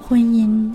婚姻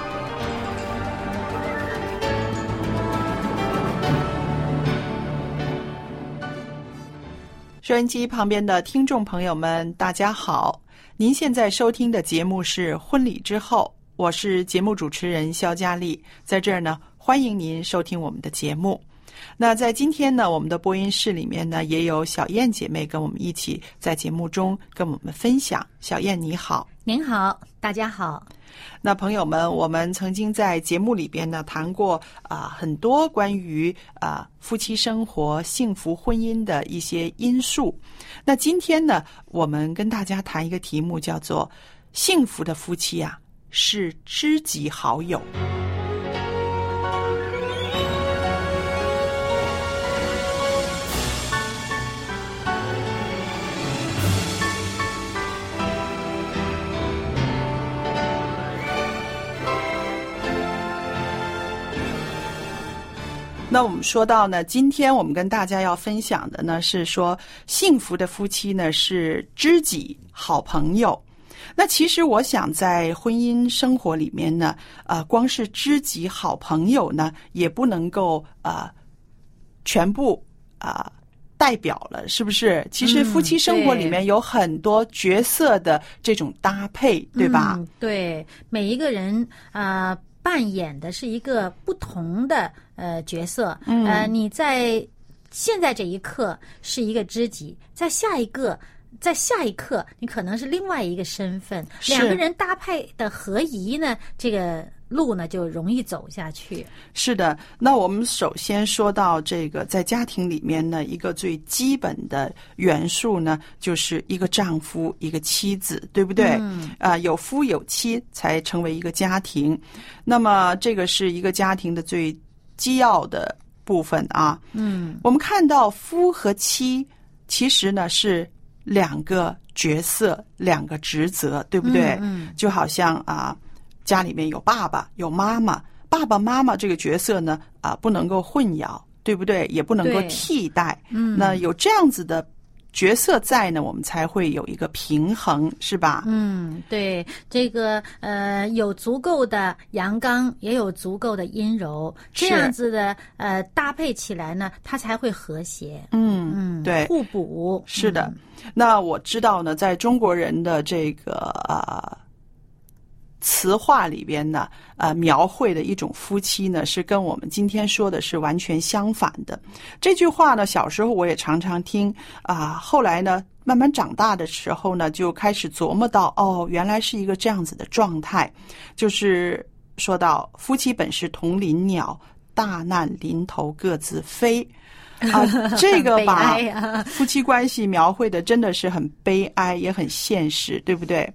收音机旁边的听众朋友们，大家好，您现在收听的节目是《婚礼之后》，我是节目主持人肖佳丽，在这儿呢欢迎您收听我们的节目。那在今天呢，我们的播音室里面呢，也有小燕姐妹跟我们一起在节目中跟我们分享。小燕你好。您好，大家好。那朋友们，我们曾经在节目里边呢谈过很多关于夫妻生活、幸福婚姻的一些因素。那今天呢，我们跟大家谈一个题目，叫做幸福的夫妻啊是知己好友。那我们说到呢，今天我们跟大家要分享的呢是说，幸福的夫妻呢是知己好朋友。那其实我想在婚姻生活里面呢，光是知己好朋友呢也不能够全部代表了，是不是？其实夫妻生活里面有很多角色的这种搭配，对吧？对，每一个人扮演的是一个不同的角色。你在现在这一刻是一个知己，在下一刻你可能是另外一个身份，两个人搭配的合宜呢，这个路呢就容易走下去。是的。那我们首先说到这个，在家庭里面呢，一个最基本的元素呢就是一个丈夫一个妻子，对不对？有夫有妻才成为一个家庭。那么这个是一个家庭的最基要的部分啊。我们看到夫和妻其实呢是两个角色，两个职责，对不对？就好像家里面有爸爸有妈妈，爸爸妈妈这个角色呢不能够混淆，对不对？也不能够替代。那有这样子的角色在呢，我们才会有一个平衡，是吧？对，这个有足够的阳刚，也有足够的阴柔，这样子的搭配起来呢，它才会和谐。对，互补。是的。那我知道呢，在中国人的这个词话里边呢，描绘的一种夫妻呢，是跟我们今天说的是完全相反的。这句话呢，小时候我也常常听后来呢，慢慢长大的时候呢，就开始琢磨到，哦，原来是一个这样子的状态。就是说到夫妻本是同林鸟，大难临头各自飞。这个把夫妻关系描绘的真的是很悲哀，也很现实，对不对？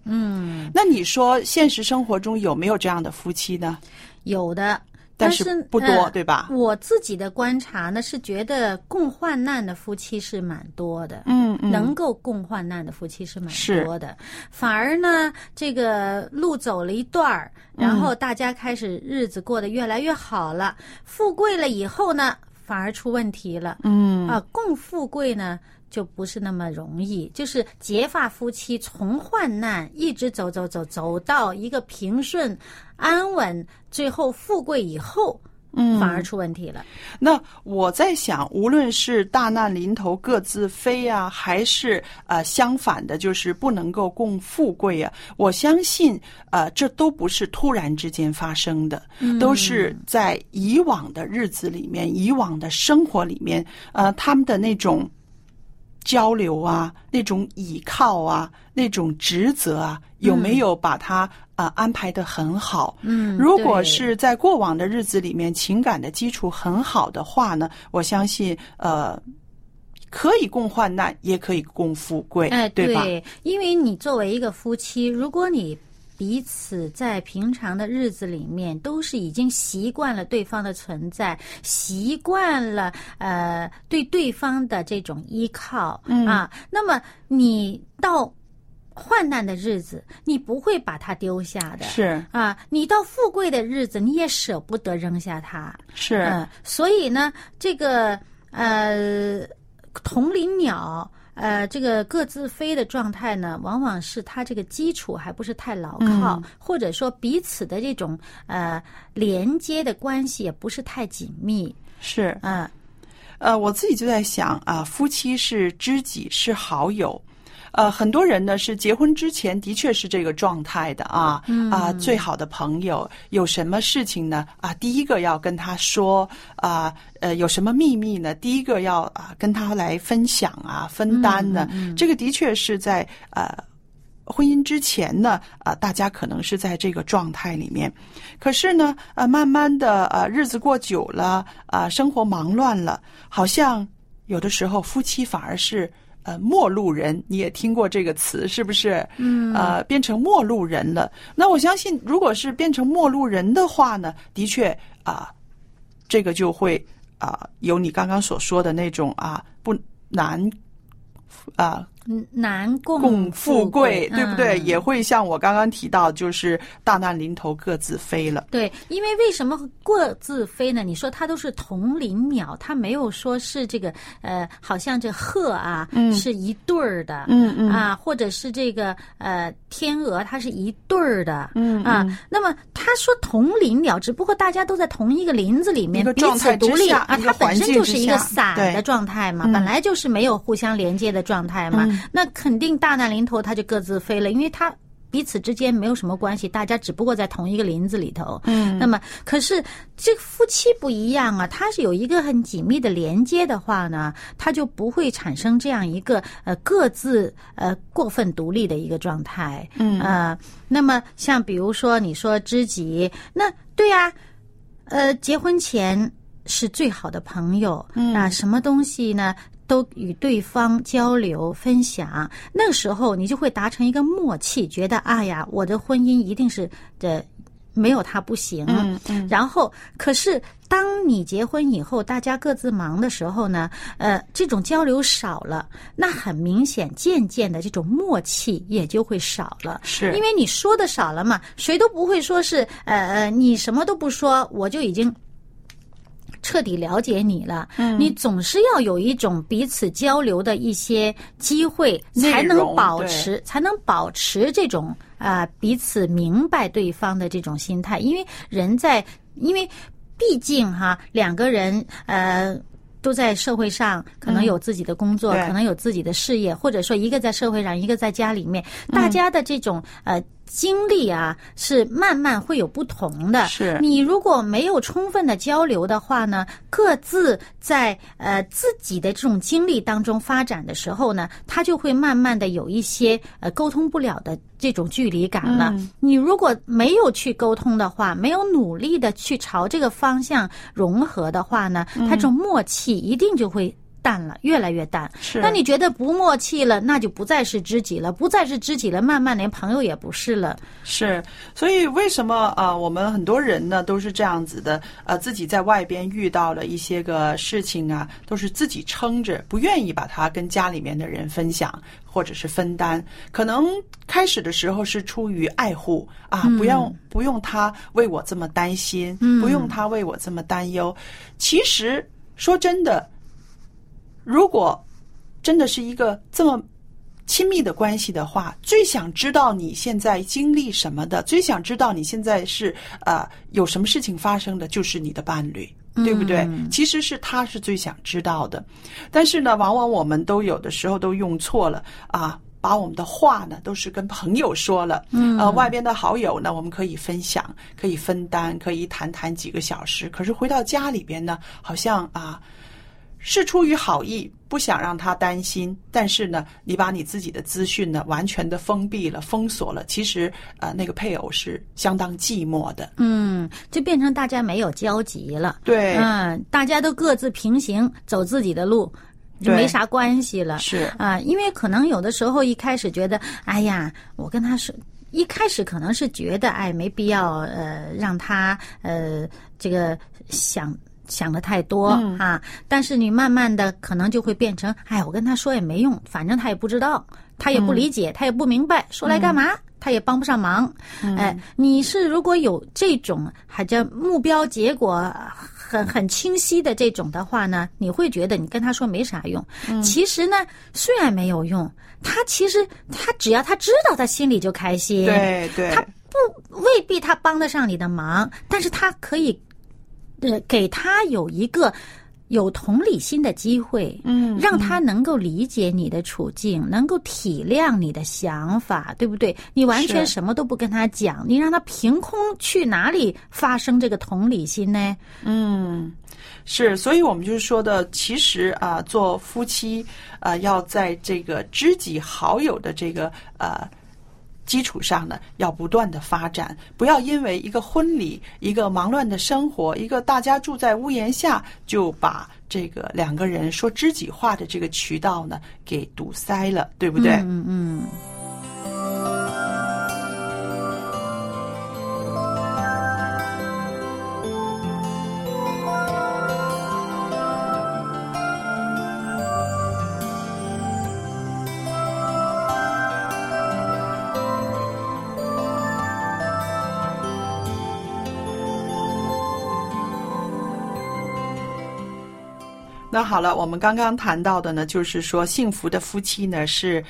那你说现实生活中有没有这样的夫妻呢？有的，但是不多，对吧？我自己的观察呢是觉得共患难的夫妻是蛮多的。能够共患难的夫妻是蛮多的。反而呢，这个路走了一段儿，然后大家开始日子过得越来越好了，富贵了以后呢，反而出问题了。嗯啊，共富贵呢就不是那么容易，就是结发夫妻从患难一直走到一个平顺安稳，最后富贵以后。嗯，反而出问题了。那我在想，无论是大难临头各自飞啊，还是相反的，就是不能够共富贵啊，我相信这都不是突然之间发生的，都是在以往的日子里面、以往的生活里面，他们的那种交流啊、那种倚靠啊、那种职责啊，有没有把它安排得很好？嗯，如果是在过往的日子里面，情感的基础很好的话呢，我相信可以共患难，也可以共富贵，对吧？因为你作为一个夫妻，如果你彼此在平常的日子里面都是已经习惯了对方的存在，习惯了对对方的这种依靠，啊，那么你到患难的日子你不会把它丢下的，是啊，你到富贵的日子你也舍不得扔下它，是所以呢这个同林鸟这个各自飞的状态呢，往往是它这个基础还不是太牢靠，或者说彼此的这种连接的关系也不是太紧密，是啊，我自己就在想啊，夫妻是知己是好友。很多人呢是结婚之前的确是这个状态的啊，最好的朋友有什么事情呢啊，第一个要跟他说啊，有什么秘密呢第一个要跟他来分享啊分担呢，这个的确是在婚姻之前呢大家可能是在这个状态里面。可是呢慢慢的日子过久了生活忙乱了，好像有的时候夫妻反而是陌路人，你也听过这个词是不是？嗯，变成陌路人了。那我相信，如果是变成陌路人的话呢，的确啊，这个就会有你刚刚所说的那种不难难共富贵，对不对？也会像我刚刚提到，就是大难临头各自飞了。对，因为为什么各自飞呢？你说它都是同林鸟，它没有说是这个好像这鹤啊，是一对儿的，啊，或者是这个天鹅，它是一对儿的，啊。那么他说同林鸟，只不过大家都在同一个林子里面，彼此独立啊，它本身就是一个散的状态嘛，本来就是没有互相连接的状态嘛。那肯定大难临头他就各自飞了，因为他彼此之间没有什么关系，大家只不过在同一个林子里头。嗯，那么可是这个夫妻不一样啊，他是有一个很紧密的连接的话呢，他就不会产生这样一个各自过分独立的一个状态。嗯那么像比如说你说知己，那对啊，结婚前是最好的朋友啊，什么东西呢？都与对方交流分享，那个时候你就会达成一个默契，觉得哎呀，我的婚姻一定是没有他不行。然后，可是当你结婚以后，大家各自忙的时候呢，这种交流少了，那很明显，渐渐的这种默契也就会少了。是，因为你说的少了嘛，谁都不会说是你什么都不说，我就已经彻底了解你了，你总是要有一种彼此交流的一些机会，才能保持这种彼此明白对方的这种心态，因为因为毕竟哈，两个人都在社会上，可能有自己的工作，可能有自己的事业，或者说一个在社会上，一个在家里面，大家的这种经历啊，是慢慢会有不同的。是，你如果没有充分的交流的话呢，各自在自己的这种经历当中发展的时候呢，他就会慢慢的有一些沟通不了的这种距离感了。你如果没有去沟通的话，没有努力的去朝这个方向融合的话呢，他这种默契一定就会淡了，越来越淡。是，那你觉得不默契了，那就不再是知己了，不再是知己了，慢慢连朋友也不是了。是，所以为什么我们很多人呢都是这样子的，自己在外边遇到了一些个事情啊，都是自己撑着，不愿意把它跟家里面的人分享或者是分担。可能开始的时候是出于爱护啊，不用他为我这么担心，不用他为我这么担忧。其实说真的，如果真的是一个这么亲密的关系的话，最想知道你现在经历什么的，最想知道你现在是有什么事情发生的，就是你的伴侣，对不对？其实是他是最想知道的，但是呢，往往我们都有的时候都用错了啊，把我们的话呢都是跟朋友说了，外边的好友呢我们可以分享，可以分担，可以谈谈几个小时，可是回到家里边呢，好像啊是出于好意，不想让他担心，但是呢，你把你自己的资讯呢完全的封闭了、封锁了。其实，那个配偶是相当寂寞的。嗯，就变成大家没有交集了。对，嗯，大家都各自平行，走自己的路。就没啥关系了，是啊，因为可能有的时候一开始觉得，哎呀，我跟他说，一开始可能是觉得，哎，没必要，让他这个想的太多啊，但是你慢慢的可能就会变成，哎，我跟他说也没用，反正他也不知道，他也不理解，他也不明白，说来干嘛？他也帮不上忙。哎，你是如果有这种还叫目标结果很清晰的这种的话呢，你会觉得你跟他说没啥用。其实呢，虽然没有用，他其实他只要他知道，他心里就开心。对对，他不未必他帮得上你的忙，但是他可以，给他有一个有同理心的机会，让他能够理解你的处境，能够体谅你的想法，对不对？你完全什么都不跟他讲，你让他凭空去哪里发生这个同理心呢？嗯，是，所以我们就是说的，其实啊，做夫妻啊，要在这个知己好友的这个基础上呢，要不断的发展，不要因为一个婚礼、一个忙乱的生活、一个大家住在屋檐下，就把这个两个人说知己话的这个渠道呢给堵塞了，对不对？嗯嗯。那好了，我们刚刚谈到的呢，就是说幸福的夫妻呢是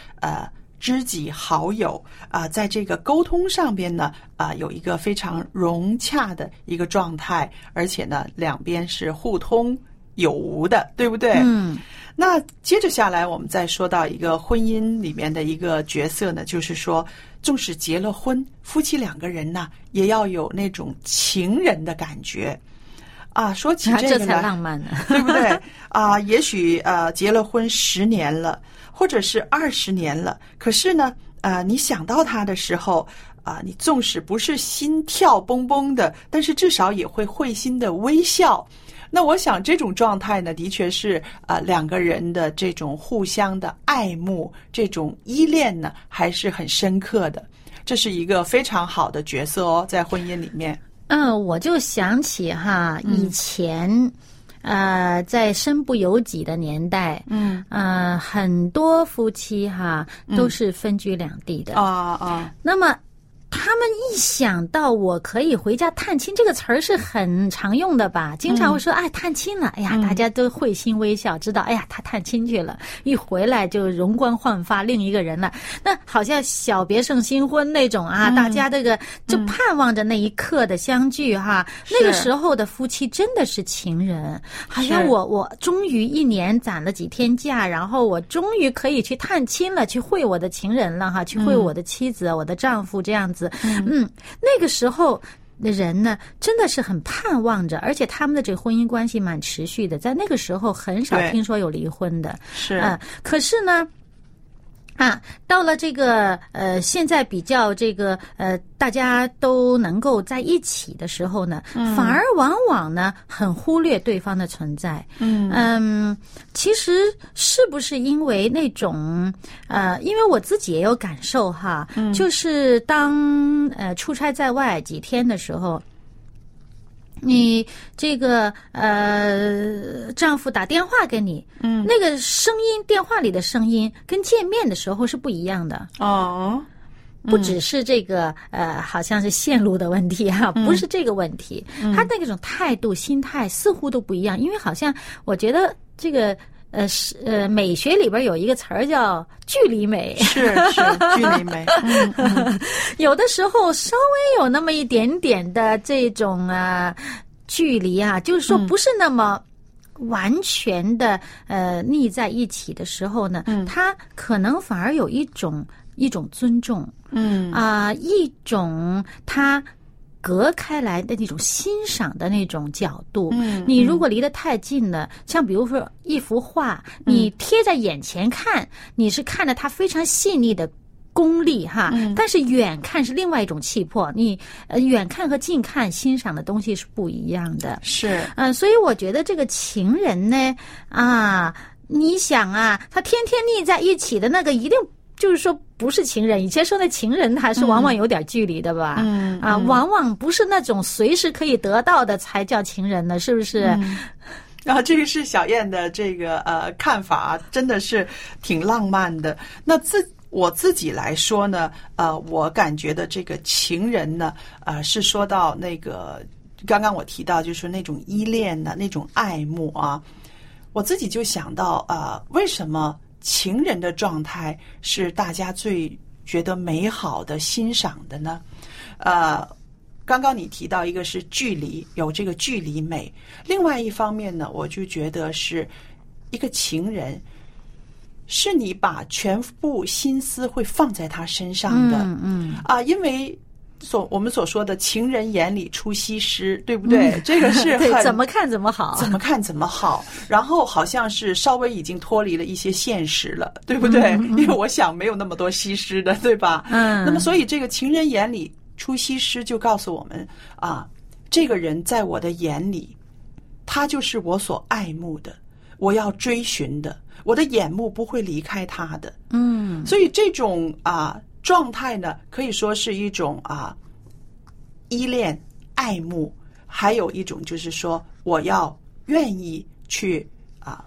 知己好友啊，在这个沟通上边呢有一个非常融洽的一个状态，而且呢两边是互通有无的，对不对？嗯。那接着下来，我们再说到一个婚姻里面的一个角色呢，就是说，纵使结了婚，夫妻两个人呢也要有那种情人的感觉。啊，说起这个呢，这才浪漫呢，对不对？啊，也许结了婚10年了，或者是20年了，可是呢，你想到他的时候，啊，你纵使不是心跳蹦蹦的，但是至少也会会心的微笑。那我想这种状态呢，的确是两个人的这种互相的爱慕、这种依恋呢，还是很深刻的。这是一个非常好的角色哦，在婚姻里面。嗯，我就想起哈，以前，在身不由己的年代，很多夫妻哈都是分居两地的啊。那么，他们一想到我可以回家探亲，这个词儿是很常用的吧？经常会说，哎，探亲了，哎呀，大家都会心微笑，知道，哎呀，他探亲去了，一回来就容光焕发，另一个人了。那好像小别胜新婚那种啊，大家这个就盼望着那一刻的相聚哈。那个时候的夫妻真的是情人，好像我终于1年攒了几天假，然后我终于可以去探亲了，去会我的情人了哈，去会我的妻子、我的丈夫这样子。那个时候的人呢，真的是很盼望着，而且他们的这个婚姻关系蛮持续的，在那个时候很少听说有离婚的。是啊，可是呢，啊，到了这个现在比较这个大家都能够在一起的时候呢，反而往往呢很忽略对方的存在。其实是不是因为那种因为我自己也有感受哈，就是当出差在外几天的时候，你这个丈夫打电话给你，那个声音，电话里的声音跟见面的时候是不一样的。哦，不只是这个好像是线路的问题哈、啊，不是这个问题，他那种态度、心态似乎都不一样，因为好像我觉得这个。美学里边有一个词儿叫距离美，是距离美。有的时候稍微有那么一点点的这种距离啊，就是说不是那么完全的腻在一起的时候呢，它可能反而有一种尊重，一种它。隔开来的那种欣赏的那种角度，你如果离得太近了，像比如说一幅画，你贴在眼前看，你是看着它非常细腻的功力哈，但是远看是另外一种气魄，你远看和近看欣赏的东西是不一样的。是，所以我觉得这个情人呢，啊，你想啊，他天天腻在一起的那个一定。就是说，不是情人。以前说的情人，还是往往有点距离的吧？往往不是那种随时可以得到的才叫情人呢，是不是？然后这个是小燕的这个看法，真的是挺浪漫的。那我自己来说呢，我感觉的这个情人呢，是说到那个刚刚我提到，就是那种依恋的那种爱慕啊，我自己就想到为什么？情人的状态是大家最觉得美好的欣赏的呢？刚刚你提到一个是距离，有这个距离美，另外一方面呢，我就觉得是一个情人是你把全部心思会放在他身上的。因为我们所说的情人眼里出西施，对不对？这个是对，怎么看怎么好，怎么看怎么好。然后好像是稍微已经脱离了一些现实了，对不对？因为我想没有那么多西施的，对吧？那么所以这个情人眼里出西施就告诉我们啊，这个人在我的眼里，他就是我所爱慕的，我要追寻的，我的眼目不会离开他的。所以这种状态呢，可以说是一种依恋、爱慕，还有一种就是说，我要愿意去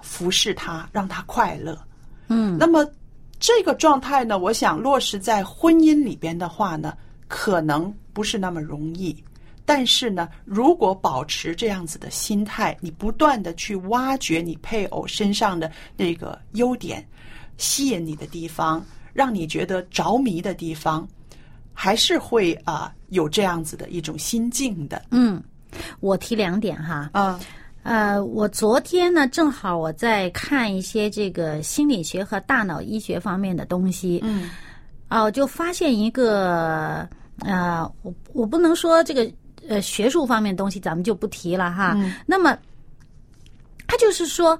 服侍他，让他快乐。那么这个状态呢，我想落实在婚姻里边的话呢，可能不是那么容易。但是呢，如果保持这样子的心态，你不断的去挖掘你配偶身上的那个优点，吸引你的地方。让你觉得着迷的地方，还是会有这样子的一种心境的。我提两点哈。我昨天呢，正好我在看一些这个心理学和大脑医学方面的东西。我就发现一个我不能说这个学术方面的东西咱们就不提了哈。那么。它就是说，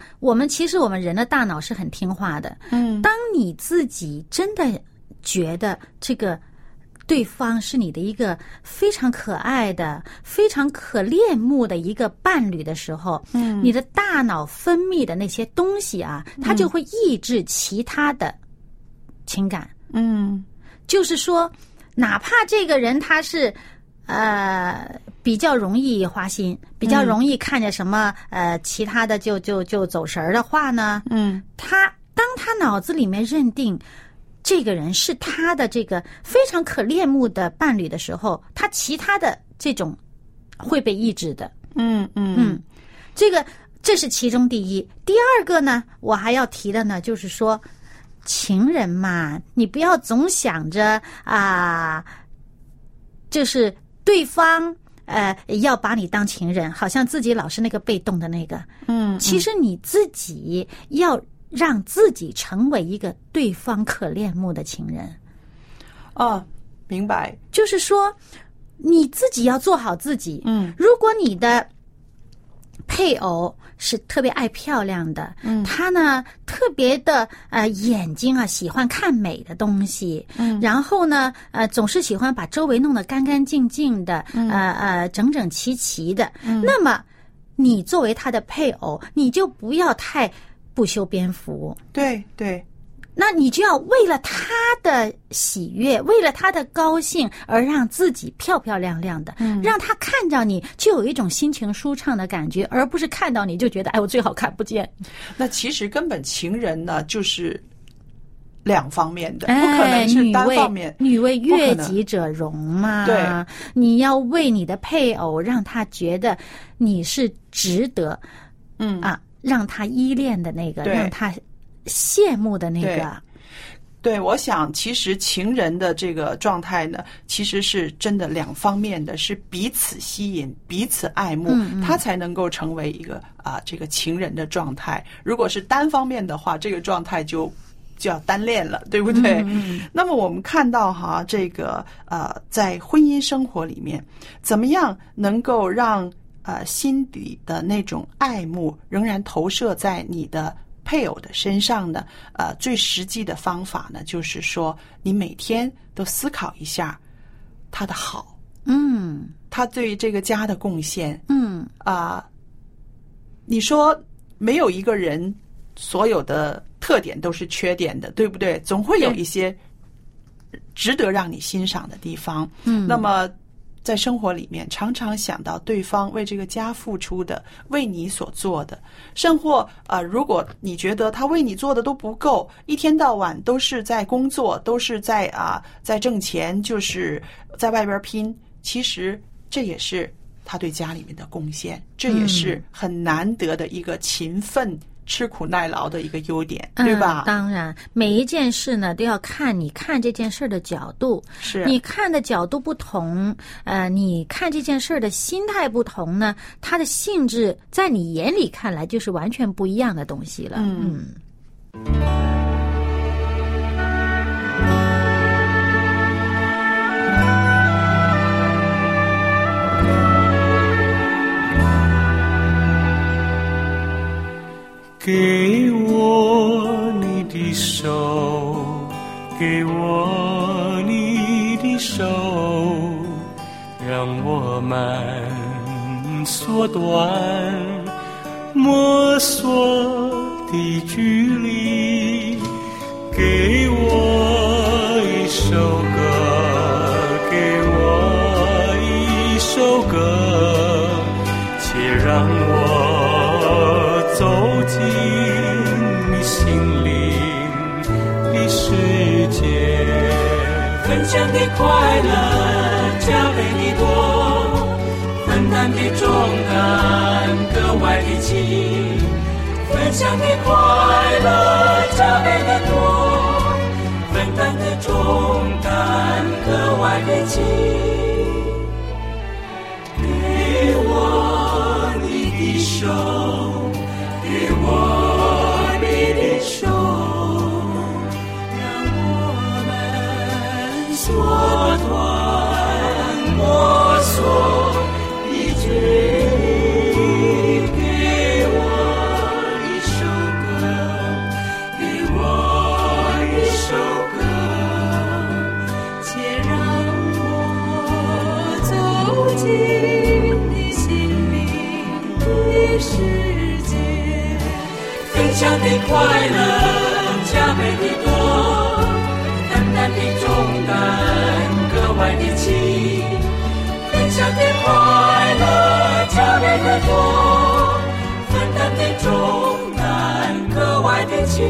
其实我们人的大脑是很听话的。当你自己真的觉得这个对方是你的一个非常可爱的、非常可恋慕的一个伴侣的时候，你的大脑分泌的那些东西啊，它就会抑制其他的情感。就是说，哪怕这个人他是。比较容易花心，比较容易看见什么其他的就走神儿的话呢，当他脑子里面认定这个人是他的这个非常可恋慕的伴侣的时候，他其他的这种会被抑制的。这是其中第一。第二个呢，我还要提的呢，就是说情人嘛，你不要总想着就是。对方要把你当情人，好像自己老是那个被动的那个。其实你自己要让自己成为一个对方可恋慕的情人。明白。就是说你自己要做好自己。如果你的配偶是特别爱漂亮的，他呢特别的眼睛啊喜欢看美的东西，然后呢总是喜欢把周围弄得干干净净的，整整齐齐的。那么你作为他的配偶，你就不要太不修边幅。对对。那你就要为了他的喜悦，为了他的高兴而让自己漂漂亮亮的，让他看到你就有一种心情舒畅的感觉，而不是看到你就觉得哎，我最好看不见。那其实根本情人呢，就是两方面的，不可能是单方面。女为悦己者容嘛，对，你要为你的配偶让他觉得你是值得，嗯啊，让他依恋的那个，让他羡慕的那个。对，我想其实情人的这个状态呢，其实是真的两方面的，是彼此吸引、彼此爱慕，他才能够成为一个这个情人的状态。如果是单方面的话，这个状态就要单恋了，对不对？那么我们看到哈，这个在婚姻生活里面，怎么样能够让心底的那种爱慕仍然投射在你的配偶的身上呢，最实际的方法呢，就是说你每天都思考一下他的好，嗯，他对这个家的贡献，嗯你说没有一个人所有的特点都是缺点的，对不对？总会有一些值得让你欣赏的地方。嗯，那么在生活里面常常想到对方为这个家付出的，为你所做的，甚或如果你觉得他为你做的都不够，一天到晚都是在工作，都是在挣钱，就是在外边拼，其实这也是他对家里面的贡献，这也是很难得的一个勤奋吃苦耐劳的一个优点，对吧？当然，每一件事呢都要看你看这件事的角度，是你看的角度不同，你看这件事的心态不同呢，它的性质在你眼里看来就是完全不一样的东西了。给我你的手，给我你的手，让我们缩短摸索的距离。给我一首歌，给我一首歌，且让我走进你心灵的世界，分享的快乐加倍的多，分担的重担格外的轻，分享的快乐加倍的多，分担的重担格外的轻，给我你的手，给我你的手，让我们缩短摸索的距离。给我一首歌，给我一首歌，且让我走进你心灵的世界，分享的快乐加倍的多，分担的重担格外的轻，分享的快乐加倍的多，分担的重担格外的轻。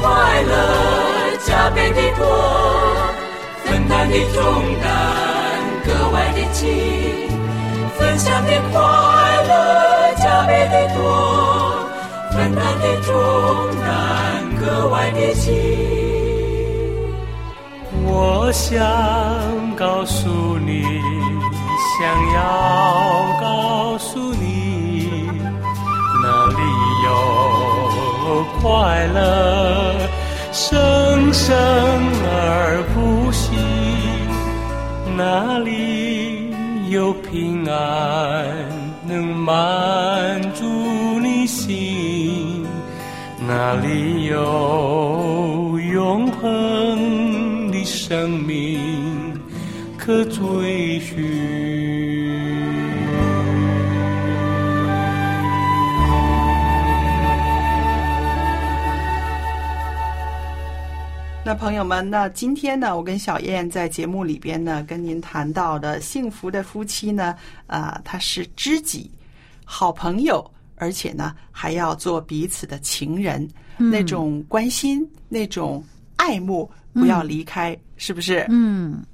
快乐加倍的多，分担的重担格外的轻，分享的快乐加倍的多，分担的重担格外的轻。我想告诉你，想要告诉你，哪里有快乐生生而不息，哪里有平安能满足你心，哪里有永恒的生命可追寻？那朋友们，那今天呢，我跟小燕在节目里边呢，跟您谈到的幸福的夫妻呢，他是知己、好朋友，而且呢，还要做彼此的情人，那种关心、那种爱慕，不要离开，是不是？嗯。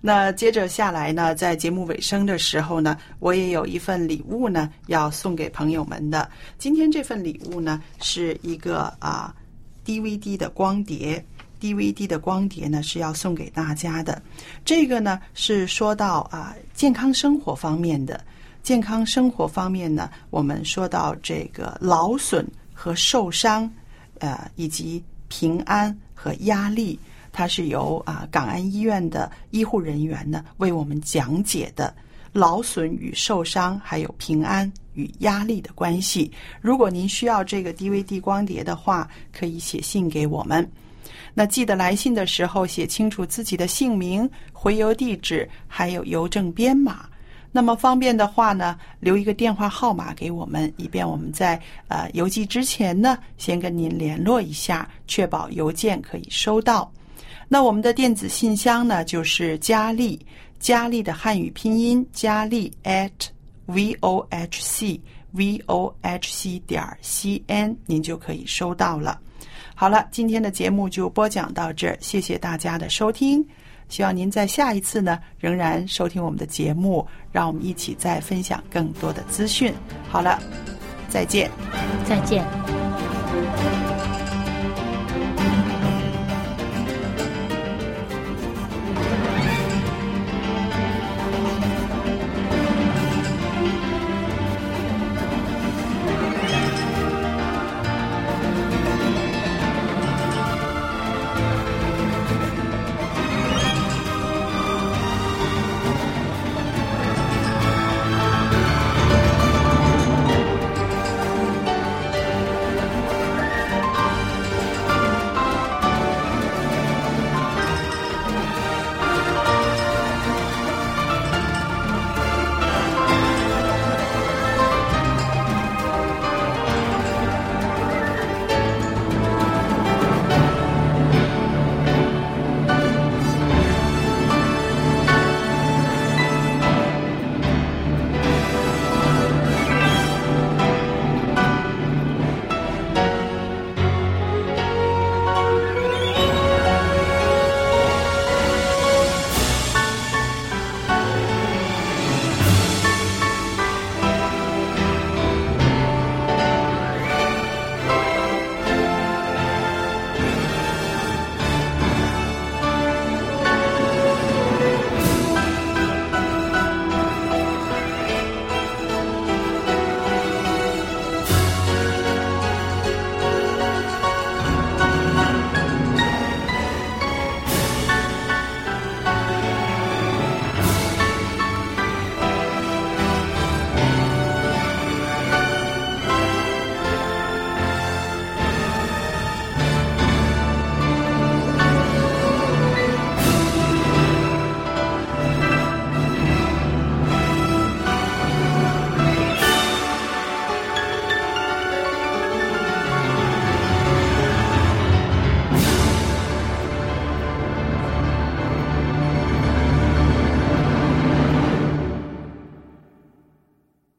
那接着下来呢，在节目尾声的时候呢，我也有一份礼物呢，要送给朋友们的。今天这份礼物呢，是一个DVD 的光碟。DVD 的光碟呢是要送给大家的，这个呢是说到健康生活方面的。健康生活方面呢，我们说到这个劳损和受伤，以及平安和压力，它是由港安医院的医护人员呢为我们讲解的。劳损与受伤，还有平安与压力的关系。如果您需要这个 DVD 光碟的话，可以写信给我们。那记得来信的时候写清楚自己的姓名、回邮地址，还有邮政编码。那么方便的话呢，留一个电话号码给我们，以便我们在邮寄之前呢，先跟您联络一下，确保邮件可以收到。那我们的电子信箱呢，就是佳丽，佳丽的汉语拼音佳丽 @vohc.cn， 您就可以收到了。好了，今天的节目就播讲到这儿，谢谢大家的收听。希望您在下一次呢，仍然收听我们的节目，让我们一起再分享更多的资讯。好了，再见。再见。